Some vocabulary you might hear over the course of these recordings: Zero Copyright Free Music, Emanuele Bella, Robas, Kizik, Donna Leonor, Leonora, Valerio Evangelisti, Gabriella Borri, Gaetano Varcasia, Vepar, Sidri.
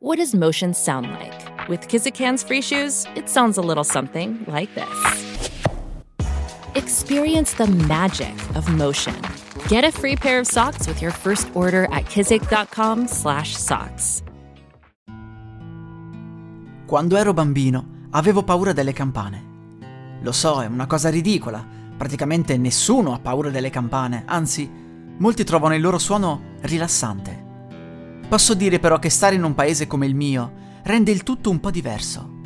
What does motion sound like? With Kizik Hands Free Shoes, it sounds a little something like this. Experience the magic of motion. Get a free pair of socks with your first order at kizik.com/socks. Quando ero bambino, avevo paura delle campane. Lo so, è una cosa ridicola. Praticamente nessuno ha paura delle campane, anzi, molti trovano il loro suono rilassante. Posso dire però che stare in un paese come il mio rende il tutto un po' diverso.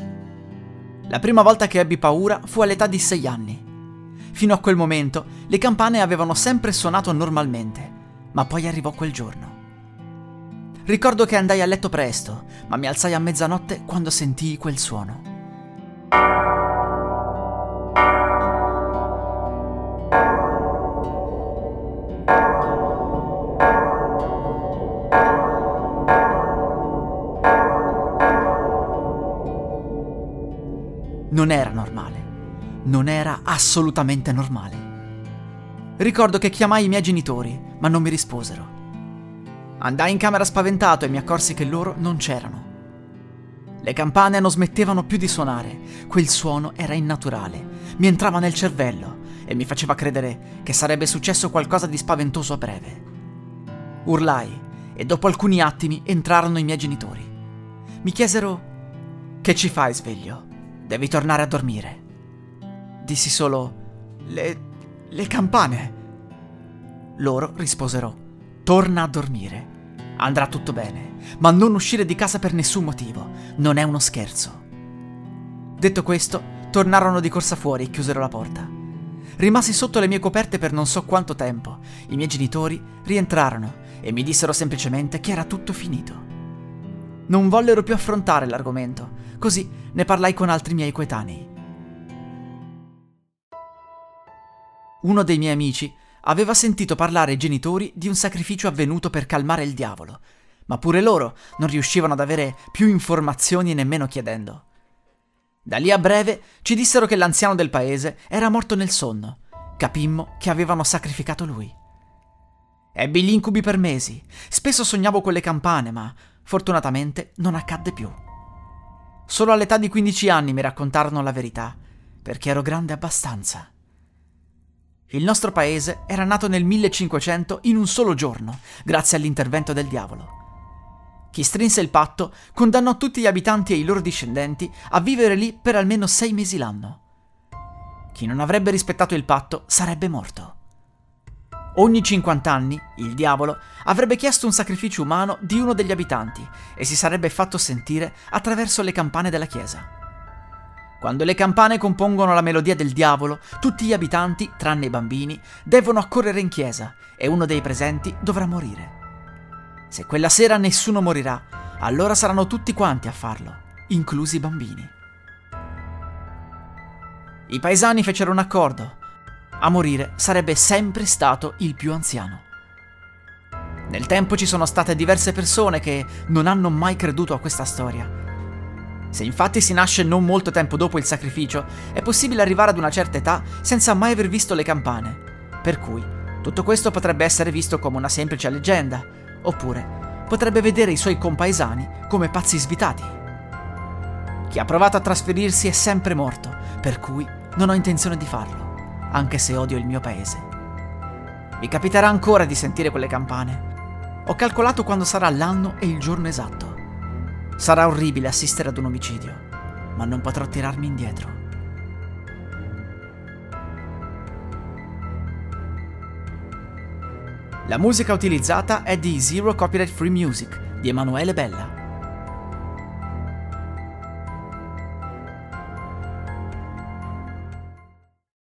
La prima volta che ebbi paura fu all'età di 6 anni. Fino a quel momento le campane avevano sempre suonato normalmente, ma poi arrivò quel giorno. Ricordo che andai a letto presto, ma mi alzai a mezzanotte quando sentii quel suono. Non era normale. Non era assolutamente normale. Ricordo che chiamai i miei genitori, ma non mi risposero. Andai in camera spaventato e mi accorsi che loro non c'erano. Le campane non smettevano più di suonare. Quel suono era innaturale. Mi entrava nel cervello e mi faceva credere che sarebbe successo qualcosa di spaventoso a breve. Urlai e dopo alcuni attimi entrarono i miei genitori. Mi chiesero: "Che ci fai sveglio? Devi tornare a dormire." Dissi solo: le campane. Loro risposero: "Torna a dormire. Andrà tutto bene, ma non uscire di casa per nessun motivo. Non è uno scherzo." Detto questo, tornarono di corsa fuori e chiusero la porta. Rimasi sotto le mie coperte per non so quanto tempo. I miei genitori rientrarono e mi dissero semplicemente che era tutto finito. Non vollero più affrontare l'argomento, così ne parlai con altri miei coetanei. Uno dei miei amici aveva sentito parlare ai genitori di un sacrificio avvenuto per calmare il diavolo, ma pure loro non riuscivano ad avere più informazioni nemmeno chiedendo. Da lì a breve ci dissero che l'anziano del paese era morto nel sonno. Capimmo che avevano sacrificato lui. Ebbi gli incubi per mesi, spesso sognavo con le campane, ma fortunatamente non accadde più. Solo all'età di 15 anni mi raccontarono la verità, perché ero grande abbastanza. Il nostro paese era nato nel 1500 in un solo giorno, grazie all'intervento del diavolo. Chi strinse il patto condannò tutti gli abitanti e i loro discendenti a vivere lì per almeno 6 mesi l'anno. Chi non avrebbe rispettato il patto sarebbe morto. Ogni 50 anni il diavolo avrebbe chiesto un sacrificio umano di uno degli abitanti e si sarebbe fatto sentire attraverso le campane della chiesa. Quando le campane compongono la melodia del diavolo, tutti gli abitanti, tranne i bambini, devono accorrere in chiesa e uno dei presenti dovrà morire. Se quella sera nessuno morirà, allora saranno tutti quanti a farlo, inclusi i bambini. I paesani fecero un accordo. A morire sarebbe sempre stato il più anziano. Nel tempo ci sono state diverse persone che non hanno mai creduto a questa storia. Se infatti si nasce non molto tempo dopo il sacrificio, è possibile arrivare ad una certa età senza mai aver visto le campane. Per cui, tutto questo potrebbe essere visto come una semplice leggenda, oppure potrebbe vedere i suoi compaesani come pazzi svitati. Chi ha provato a trasferirsi è sempre morto, per cui non ho intenzione di farlo, anche se odio il mio paese. Mi capiterà ancora di sentire quelle campane. Ho calcolato quando sarà l'anno e il giorno esatto. Sarà orribile assistere ad un omicidio, ma non potrò tirarmi indietro. La musica utilizzata è di Zero Copyright Free Music di Emanuele Bella.